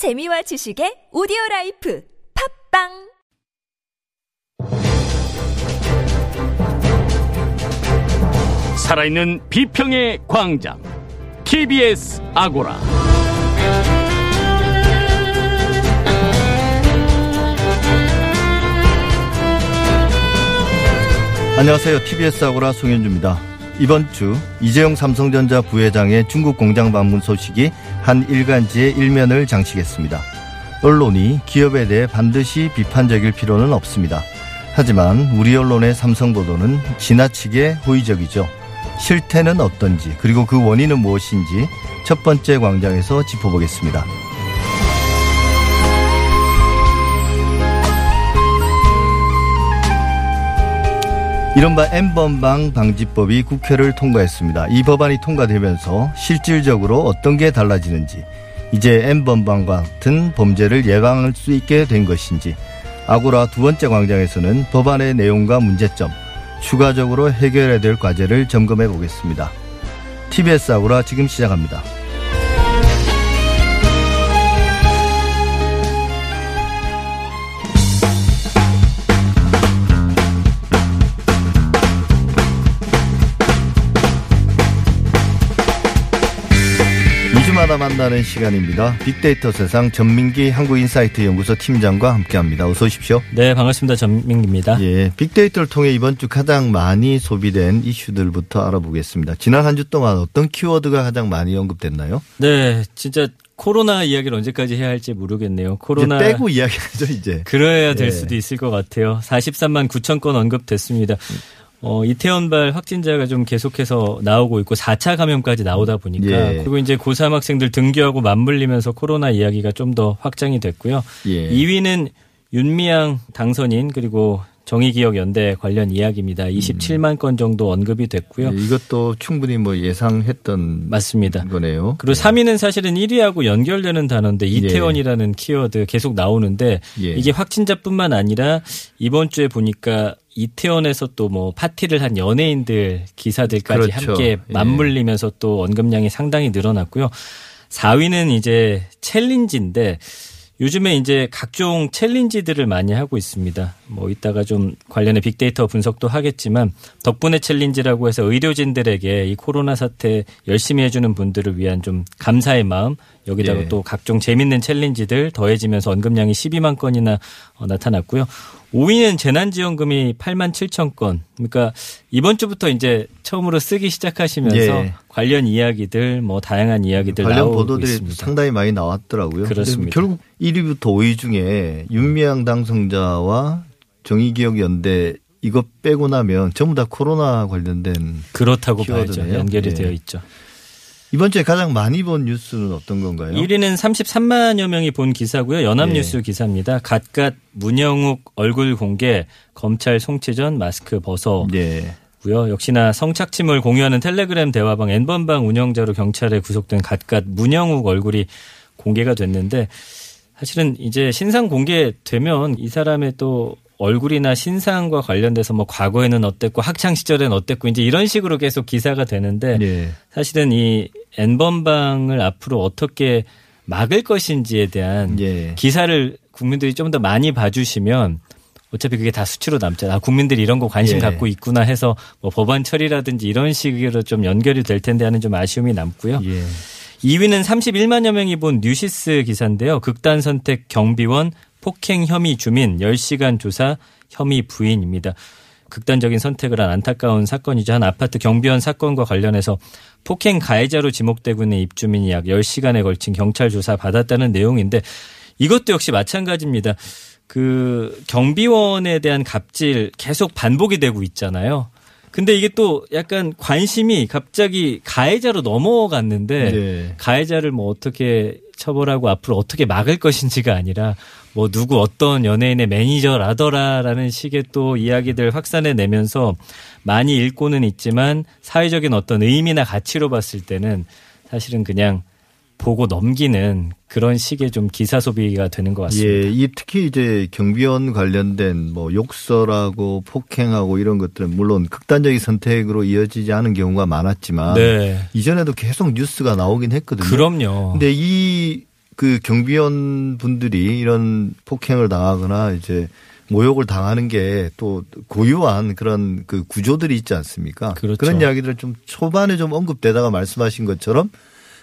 재미와 지식의 오디오라이프 팝빵 살아있는 비평의 광장 TBS 아고라. 안녕하세요. TBS 아고라 송현주입니다. 이번 주 이재용 삼성전자 부회장의 중국 공장 방문 소식이 한 일간지의 일면을 장식했습니다. 언론이 기업에 대해 반드시 비판적일 필요는 없습니다. 하지만 우리 언론의 삼성 보도는 지나치게 호의적이죠. 실태는 어떤지 그리고 그 원인은 무엇인지 첫 번째 광장에서 짚어보겠습니다. 이른바 엠범방 방지법이 국회를 통과했습니다. 이 법안이 통과되면서 실질적으로 어떤 게 달라지는지, 이제 엠범방과 같은 범죄를 예방할 수 있게 된 것인지, 아고라 두 번째 광장에서는 법안의 내용과 문제점, 추가적으로 해결해야 될 과제를 점검해 보겠습니다. TBS 아고라 지금 시작합니다. 주마다 만나는 시간입니다. 빅데이터 세상 전민기 한국인사이트연구소 팀장과 함께합니다. 어서 오십시오. 네, 반갑습니다. 전민기입니다. 예, 빅데이터를 통해 이번 주 가장 많이 소비된 이슈들부터 알아보겠습니다. 지난 한 주 동안 어떤 키워드가 가장 많이 언급됐나요? 네, 진짜 코로나 이야기를 언제까지 해야 할지 모르겠네요. 코로나 이제 떼고 이야기하죠, 이제. 그래야 될 수도 있을 것 같아요. 43만 9천 건 언급됐습니다. 이태원발 확진자가 좀 계속해서 나오고 있고 4차 감염까지 나오다 보니까 그리고 이제 고3 학생들 등교하고 맞물리면서 코로나 이야기가 좀 더 확장이 됐고요. 2위는 윤미향 당선인 그리고 정의기억연대 관련 이야기입니다. 27만 건 정도 언급이 됐고요. 이것도 충분히 뭐 예상했던 맞습니다. 거네요. 그리고 3위는 사실은 1위하고 연결되는 단어인데 이태원이라는 키워드 계속 나오는데 이게 확진자뿐만 아니라 이번 주에 보니까 이태원에서 또 뭐 파티를 한 연예인들 기사들까지 그렇죠. 함께 맞물리면서 또 언급량이 상당히 늘어났고요. 4위는 이제 챌린지인데 요즘에 이제 각종 챌린지들을 많이 하고 있습니다. 뭐 이따가 좀 관련해 빅데이터 분석도 하겠지만 덕분에 챌린지라고 해서 의료진들에게 이 코로나 사태 열심히 해주는 분들을 위한 좀 감사의 마음, 여기다가 또 각종 재밌는 챌린지들 더해지면서 언급량이 12만 건이나 나타났고요. 5위는 재난지원금이 8만 7천 건. 그러니까 이번 주부터 이제 처음으로 쓰기 시작하시면서 관련 이야기들, 뭐 다양한 이야기들 관련 나오고 보도들이 있습니다. 상당히 많이 나왔더라고요. 그렇습니다. 결국 1위부터 5위 중에 윤미향 당선자와 정의기억연대 이거 빼고 나면 전부 다 코로나 관련된 그렇다고 키워드네요. 봐야죠. 연결이 되어 있죠. 이번 주에 가장 많이 본 뉴스는 어떤 건가요? 1위는 33만여 명이 본 기사고요. 연합뉴스 기사입니다. 갓갓 문형욱 얼굴 공개, 검찰 송치전 마스크 벗어. 고요. 역시나 성착취물 공유하는 텔레그램 대화방 N번방 운영자로 경찰에 구속된 갓갓 문형욱 얼굴이 공개가 됐는데 사실은 이제 신상 공개되면 이 사람의 또 얼굴이나 신상과 관련돼서 뭐 과거에는 어땠고 학창 시절에는 어땠고 이제 이런 식으로 계속 기사가 되는데 사실은 이 N번방을 앞으로 어떻게 막을 것인지에 대한 기사를 국민들이 좀 더 많이 봐주시면 어차피 그게 다 수치로 남잖아요. 아, 국민들이 이런 거 관심 갖고 있구나 해서 뭐 법안 처리라든지 이런 식으로 좀 연결이 될 텐데 하는 좀 아쉬움이 남고요. 2위는 31만여 명이 본 뉴시스 기사인데요. 극단 선택 경비원 폭행 혐의 주민 10시간 조사 혐의 부인입니다. 극단적인 선택을 한 안타까운 사건이죠. 한 아파트 경비원 사건과 관련해서 폭행 가해자로 지목되고 있는 입주민이 약 10시간에 걸친 경찰 조사 받았다는 내용인데 이것도 역시 마찬가지입니다. 그 경비원에 대한 갑질 계속 반복이 되고 있잖아요. 근데 이게 또 약간 관심이 갑자기 가해자로 넘어갔는데 가해자를 뭐 어떻게 처벌하고 앞으로 어떻게 막을 것인지가 아니라 뭐 누구 어떤 연예인의 매니저라더라라는 식의 또 이야기들 확산해내면서 많이 읽고는 있지만 사회적인 어떤 의미나 가치로 봤을 때는 사실은 그냥 보고 넘기는 그런 식의 좀 기사 소비가 되는 것 같습니다. 예, 특히 이제 경비원 관련된 뭐 욕설하고 폭행하고 이런 것들은 물론 극단적인 선택으로 이어지지 않은 경우가 많았지만 이전에도 계속 뉴스가 나오긴 했거든요. 그럼요. 근데 이 그 경비원 분들이 이런 폭행을 당하거나 이제 모욕을 당하는 게 또 고유한 그런 그 구조들이 있지 않습니까? 그렇죠. 그런 이야기들을 좀 초반에 좀 언급되다가 말씀하신 것처럼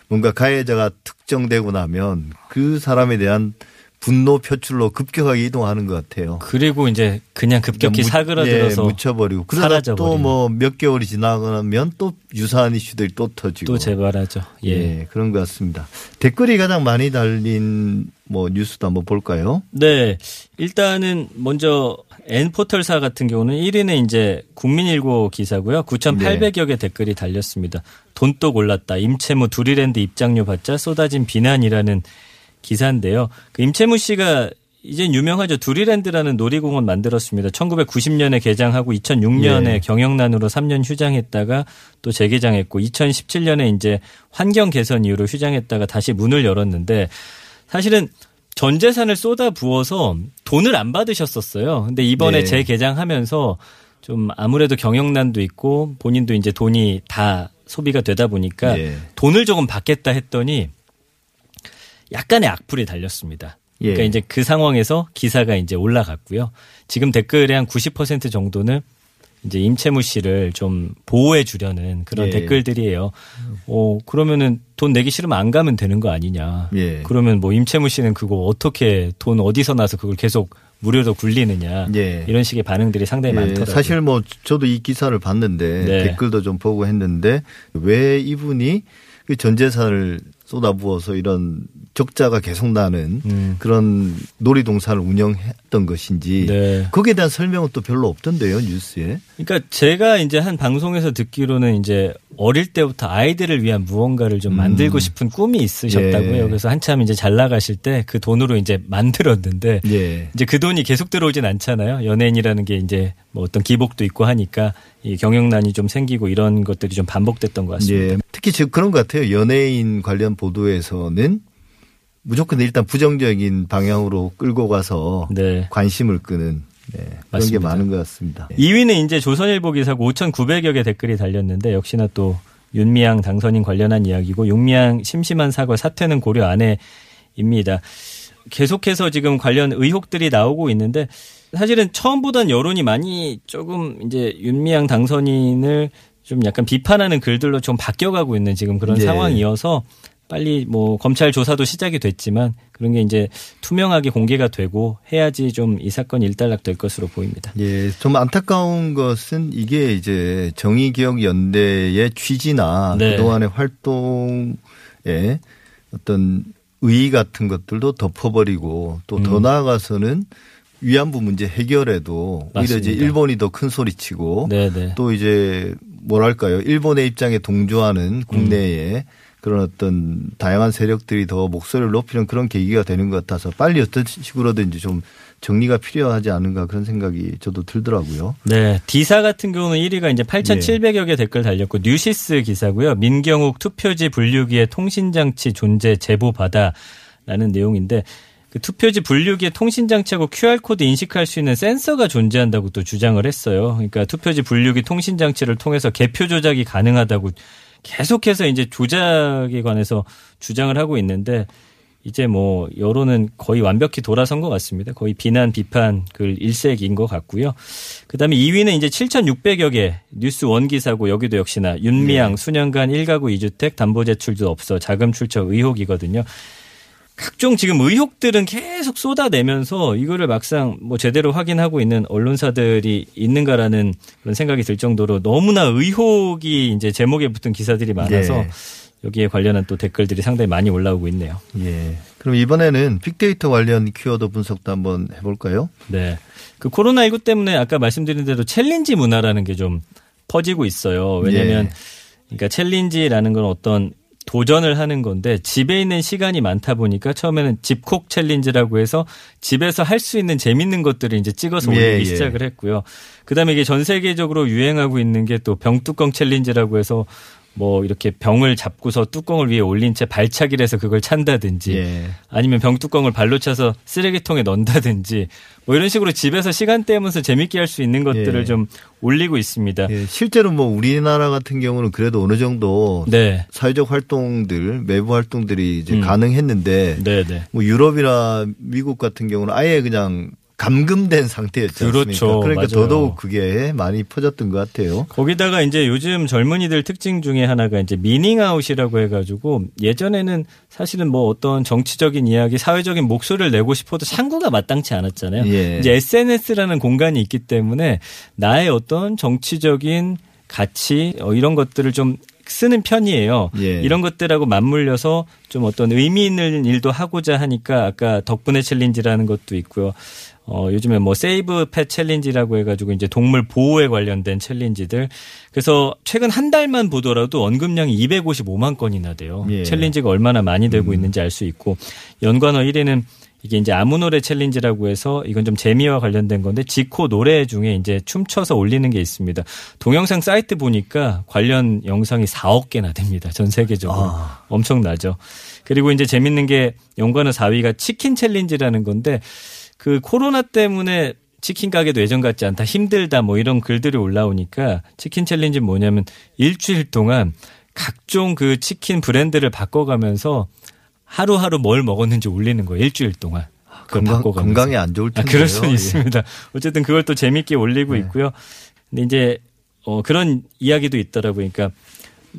뭔가 가해자가 특정되고 나면 그 사람에 대한 분노 표출로 급격하게 이동하는 것 같아요. 그리고 이제 그냥 급격히 사그라들어서 묻혀버리고 그러다 또 뭐 몇 개월이 지나면 또 유사한 이슈들이 또 터지고 또 재발하죠. 예, 그런 것 같습니다. 댓글이 가장 많이 달린 뭐 뉴스도 한번 볼까요? 네, 일단은 먼저 N포털사 같은 경우는 1위는 이제 국민일보 기사고요. 9,800여 개 댓글이 달렸습니다. 돈독 올랐다. 임채무 두리랜드 입장료 받자 쏟아진 비난이라는 기사인데요. 그 임채무 씨가 이젠 유명하죠. 두리랜드라는 놀이공원 만들었습니다. 1990년에 개장하고 2006년에 경영난으로 3년 휴장했다가 또 재개장했고 2017년에 이제 환경 개선 이후로 휴장했다가 다시 문을 열었는데 사실은 전 재산을 쏟아 부어서 돈을 안 받으셨었어요. 근데 이번에 재개장하면서 좀 아무래도 경영난도 있고 본인도 이제 돈이 다 소비가 되다 보니까 돈을 조금 받겠다 했더니 약간의 악플이 달렸습니다. 그러니까 이제 그 상황에서 기사가 이제 올라갔고요. 지금 댓글의 한 90% 정도는 이제 임채무 씨를 좀 보호해 주려는 그런 댓글들이에요. 그러면은 돈 내기 싫으면 안 가면 되는 거 아니냐. 그러면 뭐 임채무 씨는 그거 어떻게 돈 어디서 나서 그걸 계속 무료로 굴리느냐. 이런 식의 반응들이 상당히 많더라고요. 사실 뭐 저도 이 기사를 봤는데 댓글도 좀 보고 했는데 왜 이분이 그 전 재산을 쏟아부어서 이런 적자가 계속 나는 그런 놀이동산을 운영했던 것인지 거기에 대한 설명은 또 별로 없던데요, 뉴스에. 그러니까 제가 이제 한 방송에서 듣기로는 이제 어릴 때부터 아이들을 위한 무언가를 좀 만들고 싶은 꿈이 있으셨다고요. 그래서 한참 이제 잘 나가실 때 그 돈으로 이제 만들었는데 이제 그 돈이 계속 들어오진 않잖아요. 연예인이라는 게 이제 뭐 어떤 기복도 있고 하니까 이 경영난이 좀 생기고 이런 것들이 좀 반복됐던 것 같습니다. 특히 지금 그런 것 같아요. 연예인 관련 보도에서는 무조건 일단 부정적인 방향으로 끌고 가서 관심을 끄는 그런 게 많은 것 같습니다. 2위는 이제 조선일보 기사고 5,900여 개 댓글이 달렸는데 역시나 또 윤미향 당선인 관련한 이야기고 윤미향 심심한 사과 사퇴는 고려 안 해입니다. 계속해서 지금 관련 의혹들이 나오고 있는데 사실은 처음보단 여론이 많이 조금 이제 윤미향 당선인을 좀 약간 비판하는 글들로 좀 바뀌어가고 있는 지금 그런 상황이어서 빨리 뭐 검찰 조사도 시작이 됐지만 그런 게 이제 투명하게 공개가 되고 해야지 좀 이 사건이 일단락될 것으로 보입니다. 예, 좀 안타까운 것은 이게 이제 정의기억연대의 취지나 그동안의 활동에 어떤 의의 같은 것들도 덮어버리고 또 더 나아가서는 위안부 문제 해결에도 오히려 이제 일본이 더 큰 소리치고 또 이제 뭐랄까요 일본의 입장에 동조하는 국내에 그런 어떤 다양한 세력들이 더 목소리를 높이는 그런 계기가 되는 것 같아서 빨리 어떤 식으로든지 좀 정리가 필요하지 않은가 그런 생각이 저도 들더라고요. 네. D사 같은 경우는 1위가 이제 8,700여 개 댓글 달렸고 뉴시스 기사고요. 민경욱 투표지 분류기의 통신장치 존재 제보받아라는 내용인데 그 투표지 분류기에 통신장치하고 QR코드 인식할 수 있는 센서가 존재한다고 또 주장을 했어요. 그러니까 투표지 분류기 통신장치를 통해서 개표 조작이 가능하다고 계속해서 이제 조작에 관해서 주장을 하고 있는데 이제 뭐 여론은 거의 완벽히 돌아선 것 같습니다. 거의 비난, 비판 글 일색인 것 같고요. 그다음에 2위는 이제 7,600여 개 뉴스 원기사고 여기도 역시나 윤미향 수년간 1가구 2주택 담보 제출도 없어 자금 출처 의혹이거든요. 각종 지금 의혹들은 계속 쏟아내면서 이거를 막상 뭐 제대로 확인하고 있는 언론사들이 있는가라는 그런 생각이 들 정도로 너무나 의혹이 이제 제목에 붙은 기사들이 많아서 여기에 관련한 또 댓글들이 상당히 많이 올라오고 있네요. 예. 그럼 이번에는 빅데이터 관련 키워드 분석도 한번 해볼까요? 네. 그 코로나19 때문에 아까 말씀드린 대로 챌린지 문화라는 게 좀 퍼지고 있어요. 왜냐하면 그러니까 챌린지라는 건 어떤 도전을 하는 건데 집에 있는 시간이 많다 보니까 처음에는 집콕 챌린지라고 해서 집에서 할 수 있는 재밌는 것들을 이제 찍어서 올리기 시작을 했고요. 그다음에 이게 전 세계적으로 유행하고 있는 게 또 병뚜껑 챌린지라고 해서 뭐 이렇게 병을 잡고서 뚜껑을 위에 올린 채 발차기를 해서 그걸 찬다든지 예. 아니면 병뚜껑을 발로 차서 쓰레기통에 넣는다든지 뭐 이런 식으로 집에서 시간 때우면서 재밌게 할 수 있는 것들을 예. 좀 올리고 있습니다. 예. 실제로 뭐 우리나라 같은 경우는 그래도 어느 정도 네. 사회적 활동들, 외부 활동들이 이제 가능했는데 네네. 뭐 유럽이나 미국 같은 경우는 아예 그냥 감금된 상태였지 않습니까? 그렇죠. 그러니까 맞아요. 더더욱 그게 많이 퍼졌던 것 같아요. 거기다가 이제 요즘 젊은이들 특징 중에 하나가 이제 미닝아웃이라고 해가지고 예전에는 사실은 뭐 어떤 정치적인 이야기, 사회적인 목소리를 내고 싶어도 창구가 마땅치 않았잖아요. 예. 이제 SNS라는 공간이 있기 때문에 나의 어떤 정치적인 가치 이런 것들을 좀 쓰는 편이에요. 예. 이런 것들하고 맞물려서 좀 어떤 의미 있는 일도 하고자 하니까 아까 덕분에 챌린지라는 것도 있고요. 요즘에 뭐 세이브 펫 챌린지라고 해가지고 이제 동물 보호에 관련된 챌린지들. 그래서 최근 한 달만 보더라도 언급량이 255만 건이나 돼요. 예. 챌린지가 얼마나 많이 되고 있는지 알 수 있고 연관어 1위는 이게 이제 아무 노래 챌린지라고 해서 이건 좀 재미와 관련된 건데 지코 노래 중에 이제 춤춰서 올리는 게 있습니다. 동영상 사이트 보니까 관련 영상이 4억 개나 됩니다. 전 세계적으로. 아. 엄청나죠. 그리고 이제 재밌는 게 연관어 4위가 치킨 챌린지라는 건데 그 코로나 때문에 치킨 가게도 예전 같지 않다, 힘들다 뭐 이런 글들이 올라오니까 치킨 챌린지는 뭐냐면 일주일 동안 각종 그 치킨 브랜드를 바꿔가면서 하루하루 뭘 먹었는지 올리는 거예요. 일주일 동안. 건강에 안 좋을 텐데요. 그럴 수는 예. 있습니다. 어쨌든 그걸 또 재미있게 올리고 네. 있고요. 근데 이제 그런 이야기도 있더라고요. 그러니까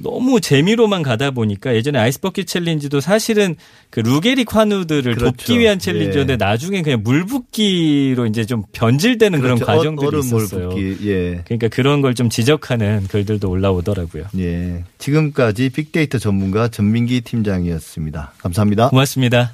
너무 재미로만 가다 보니까 예전에 아이스버킷 챌린지도 사실은 그 루게릭 환우들을 그렇죠. 돕기 위한 챌린지였는데 예. 나중에 그냥 물 붓기로 이제 좀 변질되는 그렇죠. 그런 과정들이 있었어요. 예. 그러니까 그런 걸 좀 지적하는 글들도 올라오더라고요. 예. 지금까지 빅데이터 전문가 전민기 팀장이었습니다. 감사합니다. 고맙습니다.